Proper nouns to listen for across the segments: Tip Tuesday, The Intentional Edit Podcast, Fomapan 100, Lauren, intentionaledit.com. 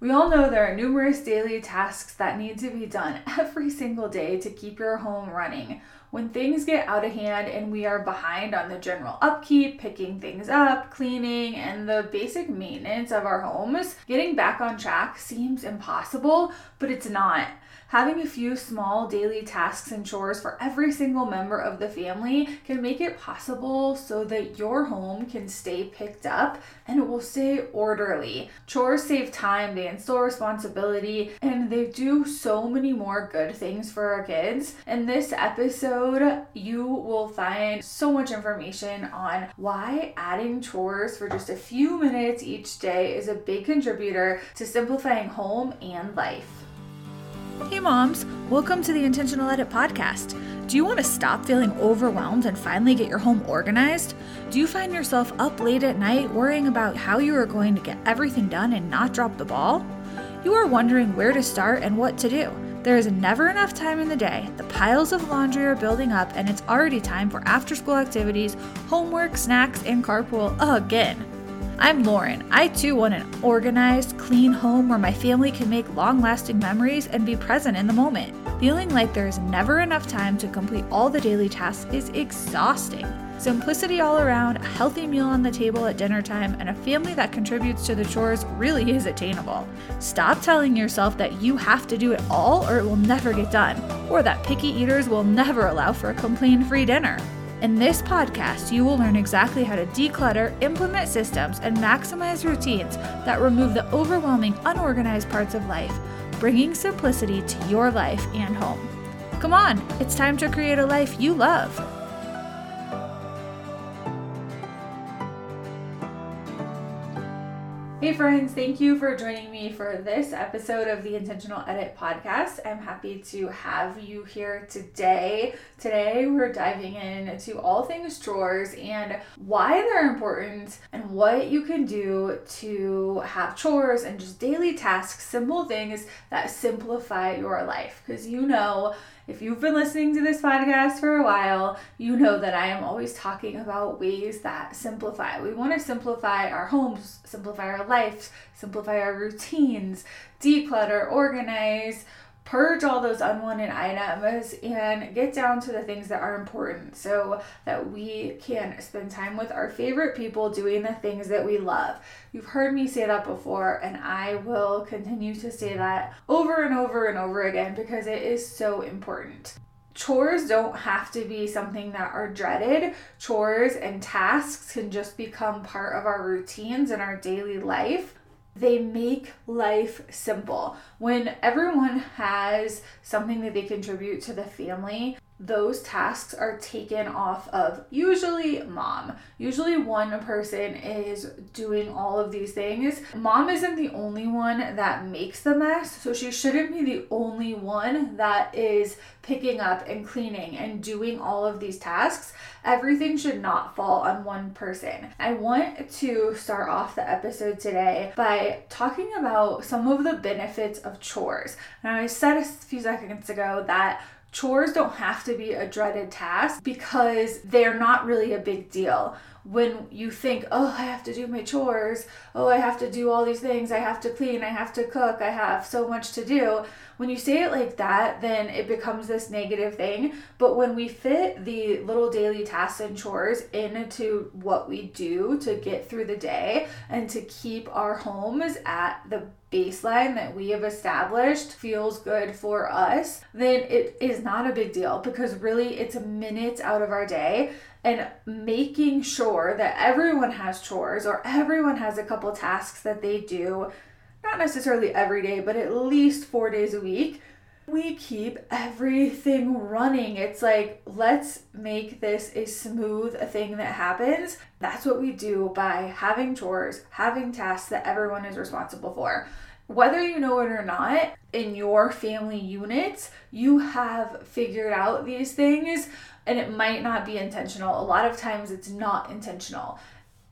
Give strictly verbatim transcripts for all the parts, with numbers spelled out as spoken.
We all know there are numerous daily tasks that need to be done every single day to keep your home running. When things get out of hand and we are behind on the general upkeep, picking things up, cleaning, and the basic maintenance of our homes, getting back on track seems impossible, but it's not. Having a few small daily tasks and chores for every single member of the family can make it possible so that your home can stay picked up and it will stay orderly. Chores save time, they instill responsibility, and they do so many more good things for our kids. In this episode, you will find so much information on why adding chores for just a few minutes each day is a big contributor to simplifying home and life. Hey moms, welcome to the Intentional Edit Podcast. Do you want to stop feeling overwhelmed and finally get your home organized? Do you find yourself up late at night worrying about how you are going to get everything done and not drop the ball? You are wondering where to start and what to do. There is never enough time in the day. The piles of laundry are building up and it's already time for after-school activities, homework, snacks, and carpool again. I'm Lauren. I too want an organized, clean home where my family can make long-lasting memories and be present in the moment. Feeling like there is never enough time to complete all the daily tasks is exhausting. Simplicity all around, a healthy meal on the table at dinner time, and a family that contributes to the chores really is attainable. Stop telling yourself that you have to do it all or it will never get done, or that picky eaters will never allow for a complaint-free dinner. In this podcast, you will learn exactly how to declutter, implement systems, and maximize routines that remove the overwhelming, unorganized parts of life, bringing simplicity to your life and home. Come on, it's time to create a life you love. Hey friends, thank you for joining me for this episode of the Intentional Edit Podcast. I'm happy to have you here today. Today we're diving into all things chores and why they're important and what you can do to have chores and just daily tasks, simple things that simplify your life. Because you know, if you've been listening to this podcast for a while, you know that I am always talking about ways that simplify. We want to simplify our homes, simplify our lives, simplify our routines, declutter, organize, purge all those unwanted items, and get down to the things that are important so that we can spend time with our favorite people doing the things that we love. You've heard me say that before, and I will continue to say that over and over and over again because it is so important. Chores don't have to be something that are dreaded. Chores and tasks can just become part of our routines and our daily life. They make life simple. When everyone has something that they contribute to the family, those tasks are taken off of usually mom. Usually one person is doing all of these things. Mom isn't the only one that makes the mess, so she shouldn't be the only one that is picking up and cleaning and doing all of these tasks. Everything should not fall on one person. I want to start off the episode today by talking about some of the benefits of chores. And I said a few seconds ago that chores don't have to be a dreaded task because they're not really a big deal. When you think, oh, I have to do my chores, oh, I have to do all these things, I have to clean, I have to cook, I have so much to do. When you say it like that, then it becomes this negative thing. But when we fit the little daily tasks and chores into what we do to get through the day and to keep our homes at the baseline that we have established feels good for us, then it is not a big deal because really it's minutes out of our day. And making sure that everyone has chores or everyone has a couple tasks that they do, not necessarily every day, but at least four days a week, we keep everything running. It's like, let's make this a smooth thing that happens. That's what we do by having chores, having tasks that everyone is responsible for. Whether you know it or not, in your family units, you have figured out these things, and it might not be intentional. A lot of times it's not intentional.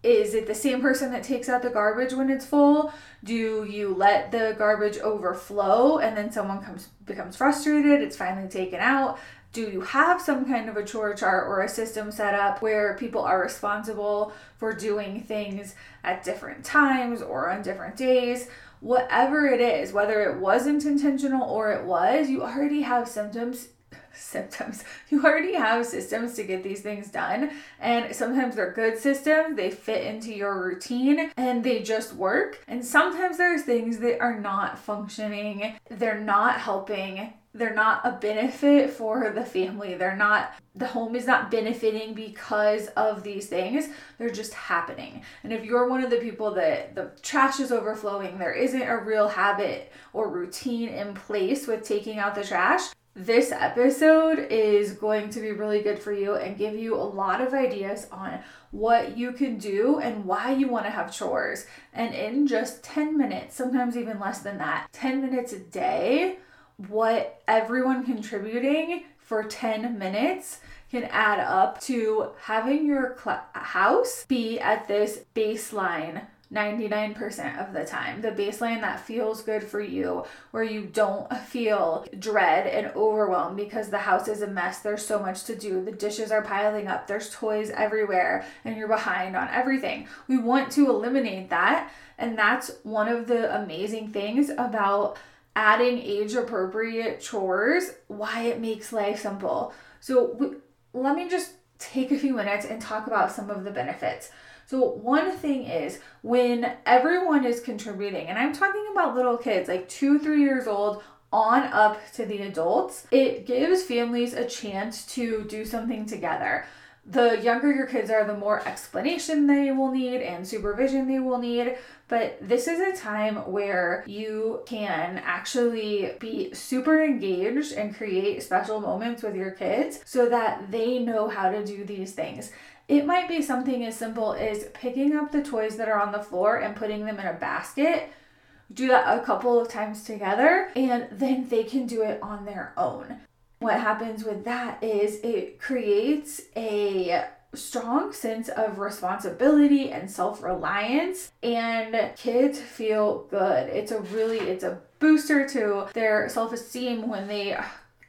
Is it the same person that takes out the garbage when it's full? Do you let the garbage overflow and then someone comes becomes frustrated, it's finally taken out? Do you have some kind of a chore chart or a system set up where people are responsible for doing things at different times or on different days? whatever it is, whether it wasn't intentional or it was, you already have symptoms, symptoms, you already have systems to get these things done. And sometimes they're good systems, they fit into your routine and they just work. And sometimes there's things that are not functioning, they're not helping, they're not a benefit for the family. They're not, the home is not benefiting because of these things. They're just happening. And if you're one of the people that the trash is overflowing, there isn't a real habit or routine in place with taking out the trash, this episode is going to be really good for you and give you a lot of ideas on what you can do and why you want to have chores. And in just ten minutes, sometimes even less than that, ten minutes a day, what everyone contributing for ten minutes can add up to having your cl- house be at this baseline ninety-nine percent of the time. The baseline that feels good for you, where you don't feel dread and overwhelmed because the house is a mess. There's so much to do. The dishes are piling up. There's toys everywhere and you're behind on everything. We want to eliminate that. And that's one of the amazing things about adding age-appropriate chores, why it makes life simple. So w- let me just take a few minutes and talk about some of the benefits. So one thing is when everyone is contributing, and I'm talking about little kids, like two, three years old on up to the adults, it gives families a chance to do something together. The younger your kids are, the more explanation they will need and supervision they will need. But this is a time where you can actually be super engaged and create special moments with your kids so that they know how to do these things. It might be something as simple as picking up the toys that are on the floor and putting them in a basket. Do that a couple of times together, and then they can do it on their own. What happens with that is it creates a strong sense of responsibility and self-reliance, and kids feel good. It's a really, it's a booster to their self-esteem when they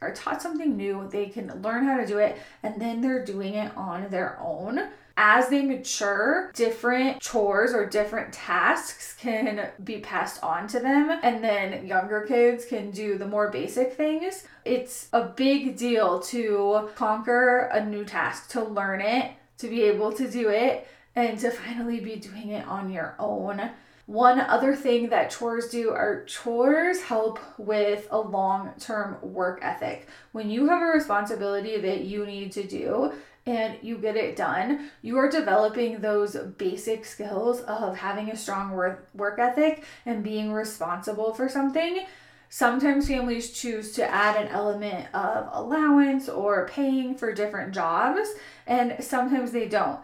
are taught something new, they can learn how to do it, and then they're doing it on their own. As they mature, different chores or different tasks can be passed on to them, and then younger kids can do the more basic things. It's a big deal to conquer a new task, to learn it, to be able to do it, and to finally be doing it on your own. One other thing that chores do are chores help with a long-term work ethic. When you have a responsibility that you need to do and you get it done, you are developing those basic skills of having a strong work, work ethic and being responsible for something. Sometimes families choose to add an element of allowance or paying for different jobs, and sometimes they don't.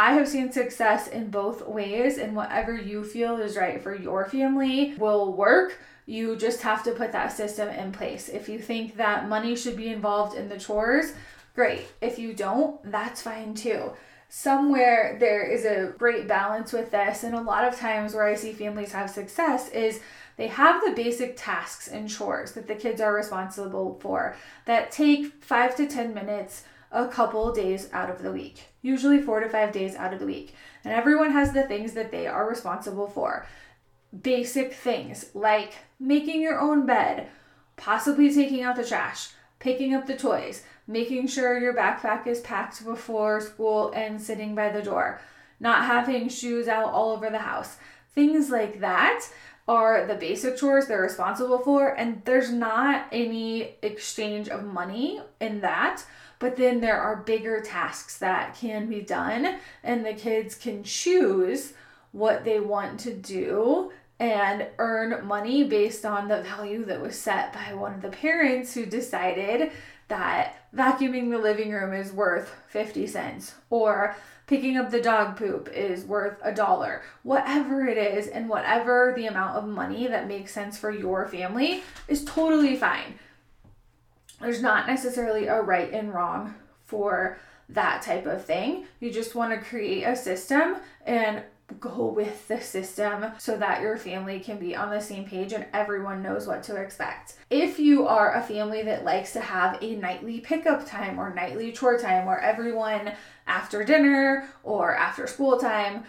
I have seen success in both ways, and whatever you feel is right for your family will work. You just have to put that system in place. If you think that money should be involved in the chores, great. If you don't, that's fine too. Somewhere there is a great balance with this, and a lot of times where I see families have success is they have the basic tasks and chores that the kids are responsible for that take five to ten minutes a couple days out of the week, usually four to five days out of the week. And everyone has the things that they are responsible for. Basic things like making your own bed, possibly taking out the trash, picking up the toys, making sure your backpack is packed before school and sitting by the door, not having shoes out all over the house. Things like that are the basic chores they're responsible for, and there's not any exchange of money in that. But then there are bigger tasks that can be done, and the kids can choose what they want to do and earn money based on the value that was set by one of the parents who decided that vacuuming the living room is worth fifty cents or picking up the dog poop is worth a dollar, whatever it is, and whatever the amount of money that makes sense for your family is totally fine. There's not necessarily a right and wrong for that type of thing. You just want to create a system and go with the system so that your family can be on the same page and everyone knows what to expect. If you are a family that likes to have a nightly pickup time or nightly chore time where everyone after dinner or after school time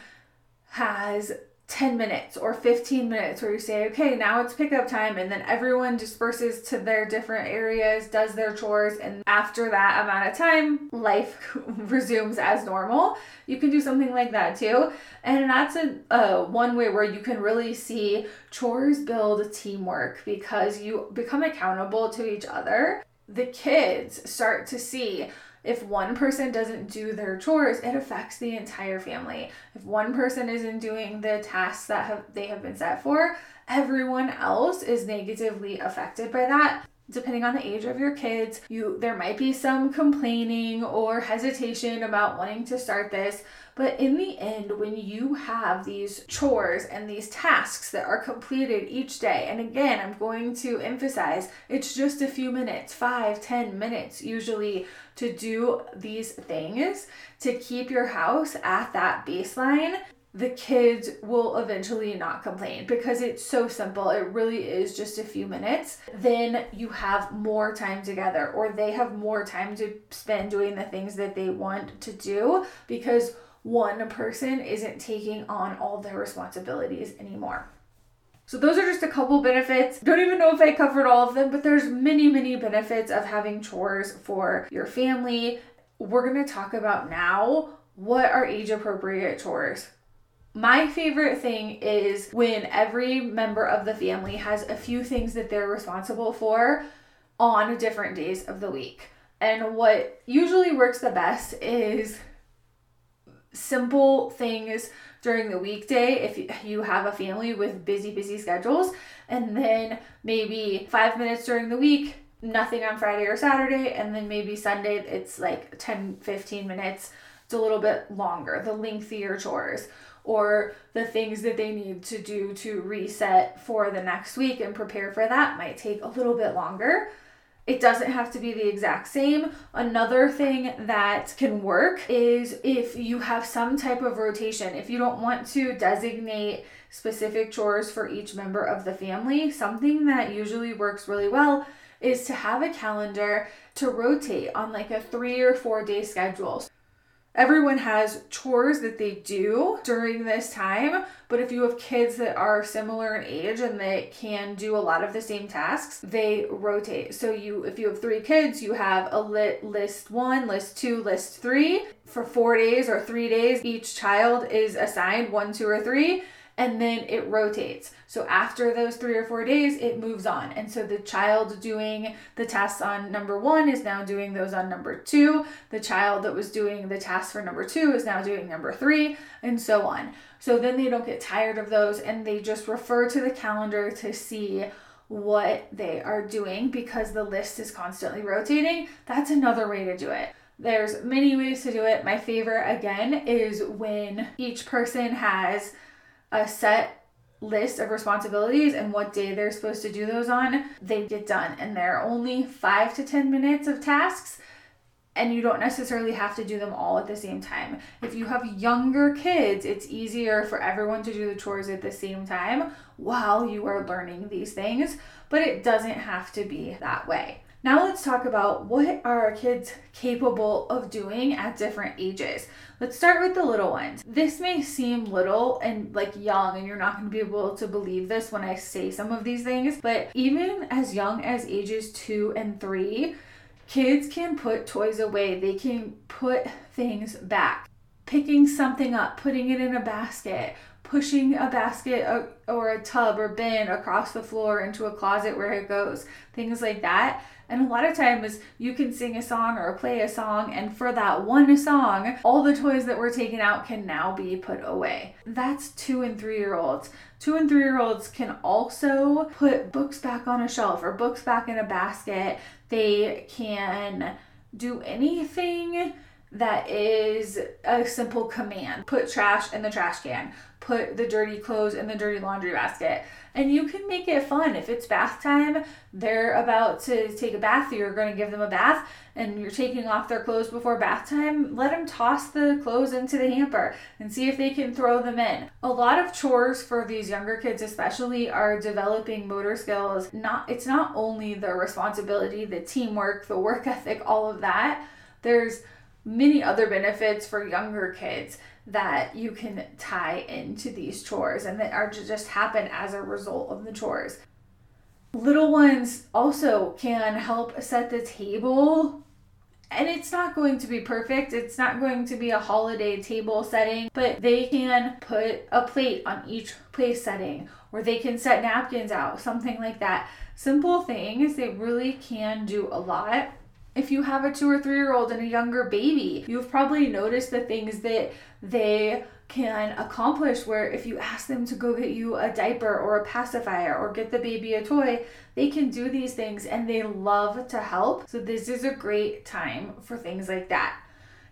has ten minutes or fifteen minutes where you say, okay, now it's pickup time, and then everyone disperses to their different areas, does their chores, and after that amount of time, life resumes as normal. You can do something like that too. And that's a, a one way where you can really see chores build teamwork, because you become accountable to each other. The kids start to see, if one person doesn't do their chores, it affects the entire family. If one person isn't doing the tasks that have, they have been set for, everyone else is negatively affected by that. Depending on the age of your kids, you there might be some complaining or hesitation about wanting to start this. But in the end, when you have these chores and these tasks that are completed each day, and again, I'm going to emphasize, it's just a few minutes, five, ten minutes usually, to do these things to keep your house at that baseline, the kids will eventually not complain because it's so simple. It really is just a few minutes. Then you have more time together, or they have more time to spend doing the things that they want to do, because one person isn't taking on all their responsibilities anymore. So those are just a couple benefits. Don't even know if I covered all of them, but there's many, many benefits of having chores for your family. We're going to talk about now, what are age-appropriate chores? My favorite thing is when every member of the family has a few things that they're responsible for on different days of the week. And what usually works the best is simple things during the weekday if you have a family with busy, busy schedules. And then maybe five minutes during the week, nothing on Friday or Saturday. And then maybe Sunday, it's like ten, fifteen minutes. It's a little bit longer, the lengthier chores, or the things that they need to do to reset for the next week and prepare for that might take a little bit longer. It doesn't have to be the exact same. Another thing that can work is if you have some type of rotation. If you don't want to designate specific chores for each member of the family, something that usually works really well is to have a calendar to rotate on like a three or four day schedule. Everyone has chores that they do during this time, but if you have kids that are similar in age and they can do a lot of the same tasks, they rotate. So you, if you have three kids, you have a lit list one, list two, list three. For four days or three days, each child is assigned one, two, or three, and then it rotates. So after those three or four days, it moves on. And so the child doing the tasks on number one is now doing those on number two. The child that was doing the tasks for number two is now doing number three, and so on. So then they don't get tired of those, and they just refer to the calendar to see what they are doing because the list is constantly rotating. That's another way to do it. There's many ways to do it. My favorite, again, is when each person has a set list of responsibilities and what day they're supposed to do those on, they get done. And there are only five to ten minutes of tasks, and you don't necessarily have to do them all at the same time. If you have younger kids, it's easier for everyone to do the chores at the same time while you are learning these things, but it doesn't have to be that way. Now let's talk about what are our kids capable of doing at different ages. Let's start with the little ones. This may seem little and like young, and you're not going to be able to believe this when I say some of these things, but even as young as ages two and three, kids can put toys away. They can put things back. Picking something up, putting it in a basket, pushing a basket or a tub or bin across the floor into a closet where it goes, things like that. And a lot of times you can sing a song or play a song, and for that one song, all the toys that were taken out can now be put away. That's two and three year olds. Two and three year olds can also put books back on a shelf or books back in a basket. They can do anything that is a simple command. Put trash in the trash can. Put the dirty clothes in the dirty laundry basket. And you can make it fun. If it's bath time, they're about to take a bath, you're going to give them a bath, and you're taking off their clothes before bath time, let them toss the clothes into the hamper and see if they can throw them in. A lot of chores for these younger kids especially are developing motor skills. Not, it's not only the responsibility, the teamwork, the work ethic, all of that. There's many other benefits for younger kids that you can tie into these chores and that are to just happen as a result of the chores. Little ones also can help set the table, and it's not going to be perfect. It's not going to be a holiday table setting, but they can put a plate on each place setting, or they can set napkins out, something like that. Simple things, they really can do a lot. If you have a two or three year old and a younger baby, you've probably noticed the things that they can accomplish, where if you ask them to go get you a diaper or a pacifier or get the baby a toy, they can do these things and they love to help. So this is a great time for things like that.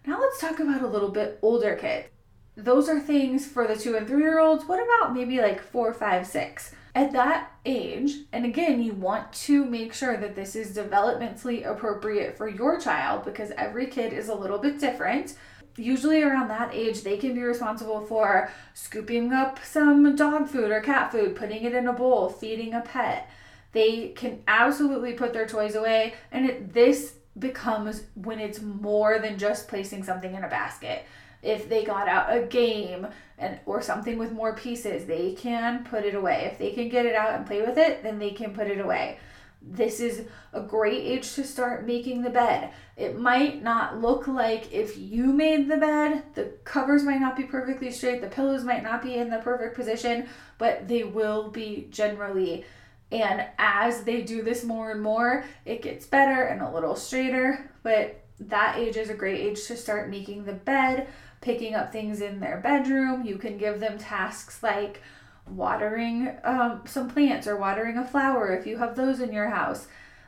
Now let's talk about a little bit older kids. Those are things for the two and three year olds. What about maybe like four, five, six? At that age, and again, you want to make sure that this is developmentally appropriate for your child because every kid is a little bit different. Usually around that age, they can be responsible for scooping up some dog food or cat food, putting it in a bowl, feeding a pet. They can absolutely put their toys away, and it, this becomes when it's more than just placing something in a basket. If they got out a game and or something with more pieces, they can put it away. If they can get it out and play with it, then they can put it away. This is a great age to start making the bed. It might not look like if you made the bed, the covers might not be perfectly straight, the pillows might not be in the perfect position, but they will be generally. And as they do this more and more, it gets better and a little straighter, but that age is a great age to start making the bed, picking up things in their bedroom. You can give them tasks like watering um, some plants or watering a flower if you have those in your house.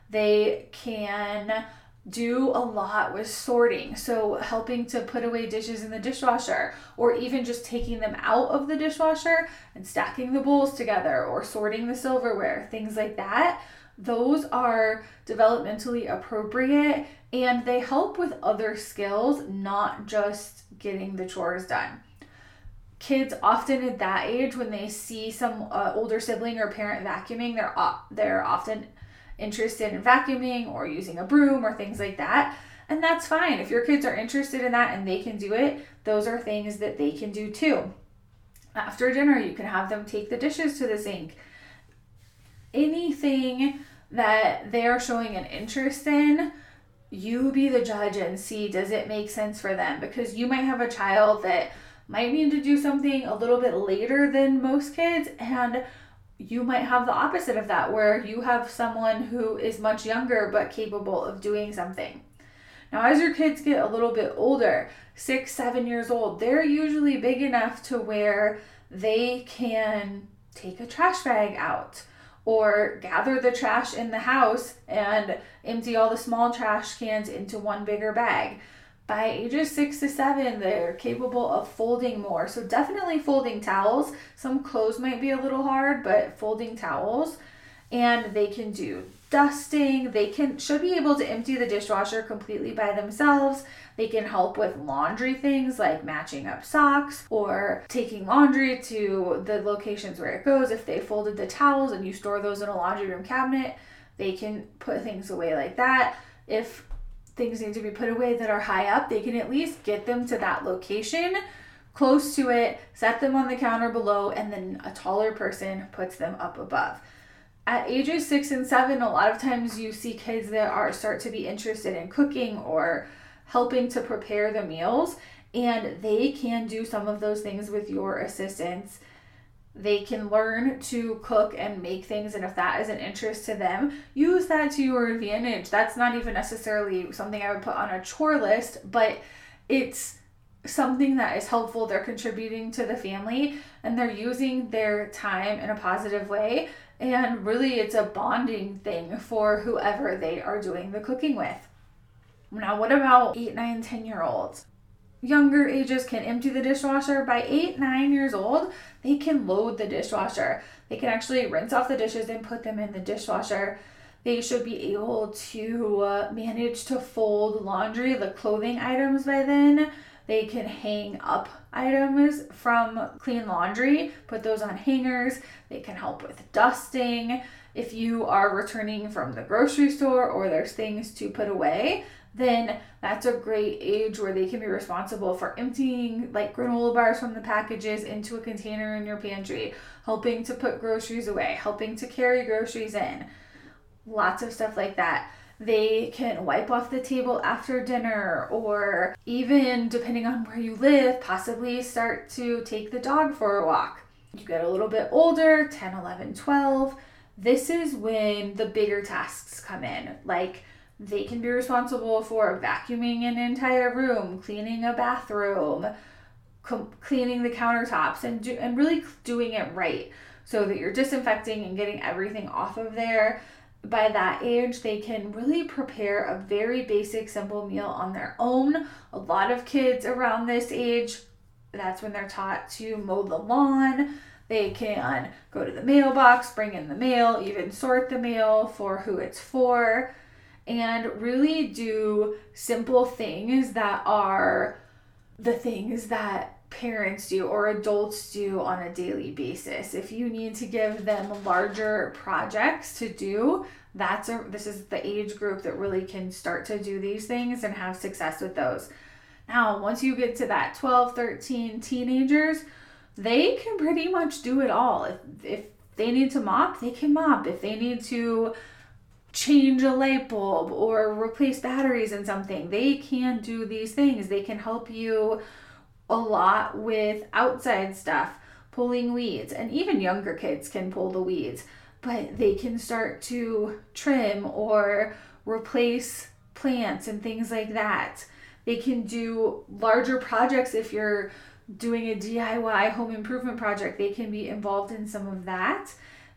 They can do a lot with sorting, so helping to put away dishes in the dishwasher, or even just taking them out of the dishwasher and stacking the bowls together or sorting the silverware, things like that. Those are developmentally appropriate and they help with other skills, not just getting the chores done. Kids often at that age, when they see some uh, older sibling or parent vacuuming, they're op- they're often interested in vacuuming or using a broom or things like that. And that's fine. If your kids are interested in that and they can do it, those are things that they can do too. After dinner, you can have them take the dishes to the sink. Anything that they're showing an interest in, you be the judge and see, does it make sense for them? Because you might have a child that might need to do something a little bit later than most kids, and you might have the opposite of that, where you have someone who is much younger but capable of doing something. Now, as your kids get a little bit older, six, seven years old, they're usually big enough to where they can take a trash bag out, or gather the trash in the house and empty all the small trash cans into one bigger bag. By ages six to seven, they're capable of folding more. So definitely folding towels. Some clothes might be a little hard, but folding towels. And they can do dusting. They can should be able to empty the dishwasher completely by themselves. They can help with laundry things like matching up socks or taking laundry to the locations where it goes. If they folded the towels and you store those in a laundry room cabinet, they can put things away like that. If things need to be put away that are high up, they can at least get them to that location, close to it, set them on the counter below, and then a taller person puts them up above. At ages six and seven, a lot of times you see kids that are start to be interested in cooking or helping to prepare the meals, and they can do some of those things with your assistance. They can learn to cook and make things, and if that is an interest to them, use that to your advantage. That's not even necessarily something I would put on a chore list, but it's something that is helpful. They're contributing to the family and they're using their time in a positive way. And really, it's a bonding thing for whoever they are doing the cooking with. Now, what about eight, nine, ten-year-olds? Younger ages can empty the dishwasher. By eight, nine years old, they can load the dishwasher. They can actually rinse off the dishes and put them in the dishwasher. They should be able to uh, manage to fold laundry, the clothing items by then. They can hang up items from clean laundry, put those on hangers. They can help with dusting. If you are returning from the grocery store or there's things to put away, then that's a great age where they can be responsible for emptying like granola bars from the packages into a container in your pantry, helping to put groceries away, helping to carry groceries in, lots of stuff like that. They can wipe off the table after dinner, or even depending on where you live, possibly start to take the dog for a walk. You get a little bit older, ten, eleven, twelve, this is when the bigger tasks come in. Like they can be responsible for vacuuming an entire room, cleaning a bathroom, co- cleaning the countertops, and do- and really doing it right so that you're disinfecting and getting everything off of there. By that age, they can really prepare a very basic, simple meal on their own. A lot of kids around this age, that's when they're taught to mow the lawn. They can go to the mailbox, bring in the mail, even sort the mail for who it's for, and really do simple things that are the things that parents do or adults do on a daily basis. If you need to give them larger projects to do, that's a this is the age group that really can start to do these things and have success with those. Now, once you get to that twelve, thirteen teenagers, they can pretty much do it all. If if they need to mop, they can mop. If they need to change a light bulb or replace batteries in something, they can do these things. They can help you a lot with outside stuff, pulling weeds, and even younger kids can pull the weeds, but they can start to trim or replace plants and things like that. They can do larger projects. If you're doing a D I Y home improvement project, they can be involved in some of that.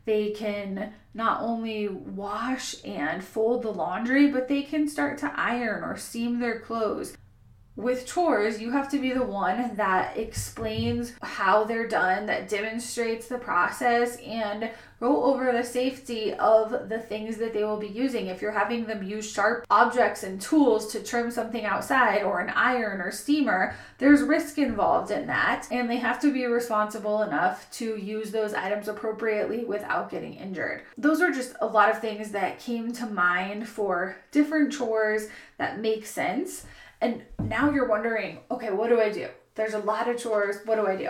They can not only wash and fold the laundry, but they can start to iron or steam their clothes. With chores, you have to be the one that explains how they're done, that demonstrates the process, and go over the safety of the things that they will be using. If you're having them use sharp objects and tools to trim something outside, or an iron or steamer, there's risk involved in that, and they have to be responsible enough to use those items appropriately without getting injured. Those are just a lot of things that came to mind for different chores that make sense. And now you're wondering, okay, what do I do? There's a lot of chores. What do I do?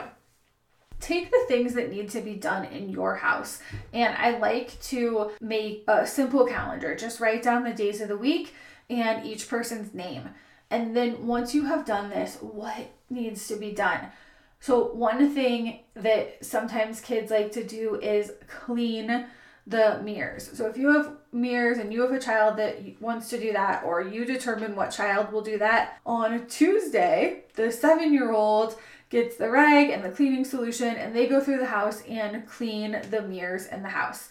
Take the things that need to be done in your house. And I like to make a simple calendar. Just write down the days of the week and each person's name. And then once you have done this, what needs to be done? So one thing that sometimes kids like to do is clean the mirrors. So if you have mirrors and you have a child that wants to do that, or you determine what child will do that, on a Tuesday, the seven-year-old gets the rag and the cleaning solution, and they go through the house and clean the mirrors in the house.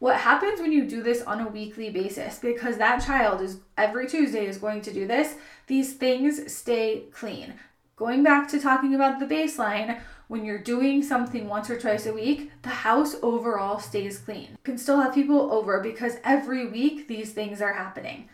What happens when you do this on a weekly basis, because that child is every Tuesday is going to do this, these things stay clean. Going back to talking about the baseline, when you're doing something once or twice a week, the house overall stays clean. You can still have people over because every week these things are happening.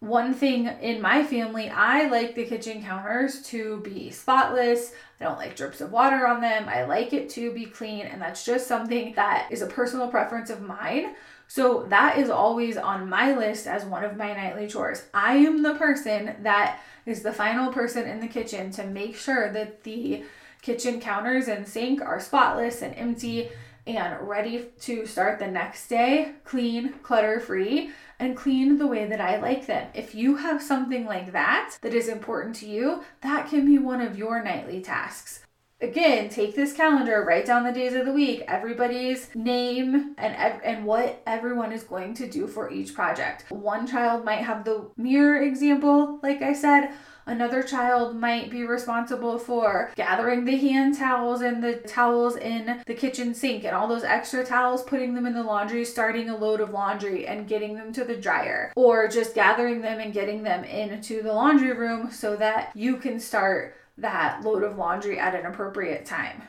One thing in my family, I like the kitchen counters to be spotless. I don't like drips of water on them. I like it to be clean, and that's just something that is a personal preference of mine. So that is always on my list as one of my nightly chores. I am the person that is the final person in the kitchen to make sure that the kitchen counters and sink are spotless and empty and ready to start the next day, clean, clutter-free, and clean the way that I like them. If you have something like that that is important to you, that can be one of your nightly tasks. Again, take this calendar, write down the days of the week, everybody's name, and ev- and what everyone is going to do for each project. One child might have the mirror example, like I said. Another child might be responsible for gathering the hand towels and the towels in the kitchen sink and all those extra towels, putting them in the laundry, starting a load of laundry and getting them to the dryer, or just gathering them and getting them into the laundry room so that you can start that load of laundry at an appropriate time.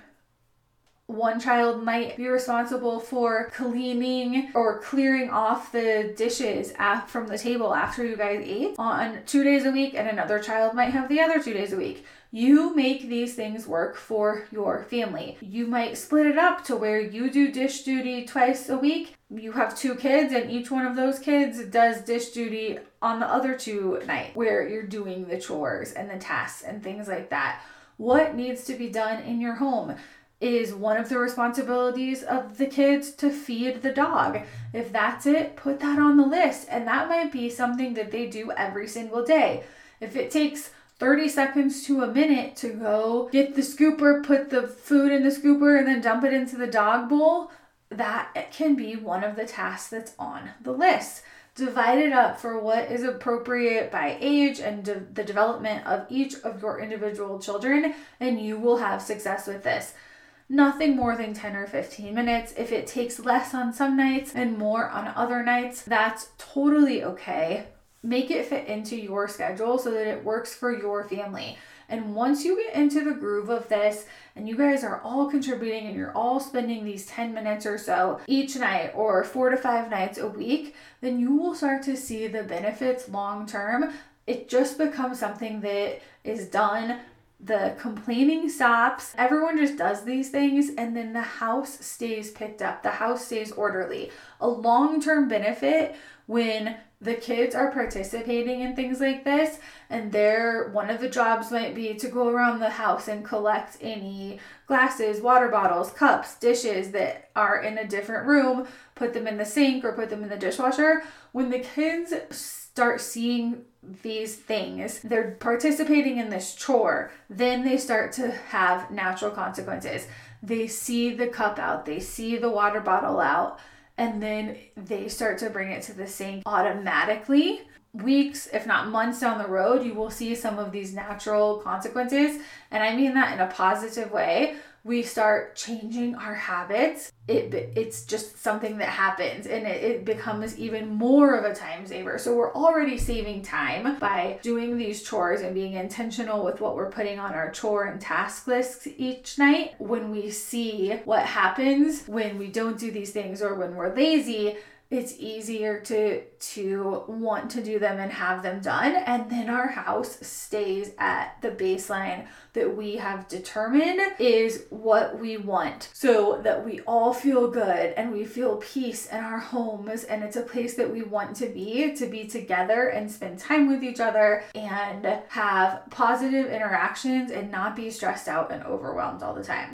One child might be responsible for cleaning or clearing off the dishes af- from the table after you guys ate on two days a week, and another child might have the other two days a week. You make these things work for your family. You might split it up to where you do dish duty twice a week. You have two kids and each one of those kids does dish duty on the other two night where you're doing the chores and the tasks and things like that. What needs to be done in your home? Is one of the responsibilities of the kids to feed the dog? If that's it, put that on the list. And that might be something that they do every single day. If it takes thirty seconds to a minute to go get the scooper, put the food in the scooper, and then dump it into the dog bowl, that can be one of the tasks that's on the list. Divide it up for what is appropriate by age and de- the development of each of your individual children, and you will have success with this. Nothing more than ten or fifteen minutes. If it takes less on some nights and more on other nights, that's totally okay. Make it fit into your schedule so that it works for your family. And once you get into the groove of this and you guys are all contributing and you're all spending these ten minutes or so each night or four to five nights a week, then you will start to see the benefits long term. It just becomes something that is done. The complaining stops, everyone just does these things, and then the house stays picked up, the house stays orderly. A long-term benefit when the kids are participating in things like this, and their one of the jobs might be to go around the house and collect any glasses, water bottles, cups, dishes that are in a different room, put them in the sink or put them in the dishwasher. When the kids start seeing these things, they're participating in this chore, then they start to have natural consequences. They see the cup out, they see the water bottle out, and then they start to bring it to the sink automatically. Weeks, if not months down the road, you will see some of these natural consequences. And I mean that in a positive way. We start changing our habits. It It's just something that happens, and it, it becomes even more of a time saver. So we're already saving time by doing these chores and being intentional with what we're putting on our chore and task lists each night. When we see what happens when we don't do these things or when we're lazy, it's easier to to want to do them and have them done. And then our house stays at the baseline that we have determined is what we want, so that we all feel good and we feel peace in our homes, and it's a place that we want to be, to be together and spend time with each other and have positive interactions and not be stressed out and overwhelmed all the time.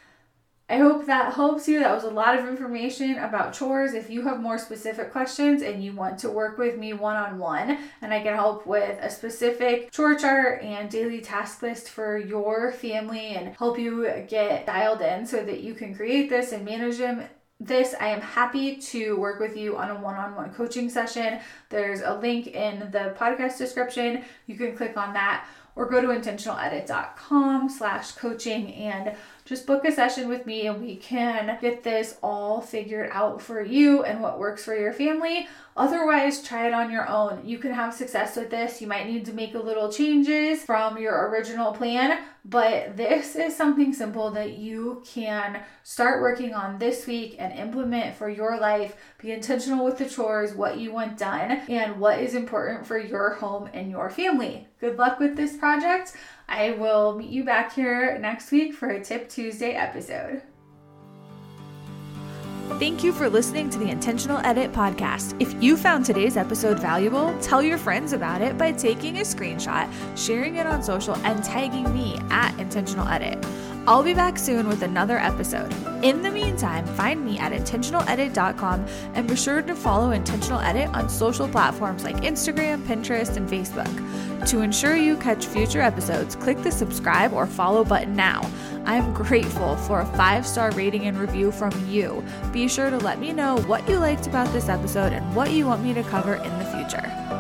I hope that helps you. That was a lot of information about chores. If you have more specific questions and you want to work with me one-on-one, and I can help with a specific chore chart and daily task list for your family and help you get dialed in so that you can create this and manage them, this, I am happy to work with you on a one-on-one coaching session. There's a link in the podcast description. You can click on that. Or go to intentionaledit.com slash coaching and just book a session with me, and we can get this all figured out for you and what works for your family. Otherwise, try it on your own. You can have success with this. You might need to make a little changes from your original plan, but this is something simple that you can start working on this week and implement for your life. Be intentional with the chores, what you want done, and what is important for your home and your family. Good luck with this project. I will meet you back here next week for a Tip Tuesday episode. Thank you for listening to the Intentional Edit Podcast. If you found today's episode valuable, tell your friends about it by taking a screenshot, sharing it on social, and tagging me at Intentional Edit. I'll be back soon with another episode. In the meantime, find me at intentional edit dot com and be sure to follow Intentional Edit on social platforms like Instagram, Pinterest, and Facebook. To ensure you catch future episodes, click the subscribe or follow button now. I'm grateful for a five-star rating and review from you. Be sure to let me know what you liked about this episode and what you want me to cover in the future.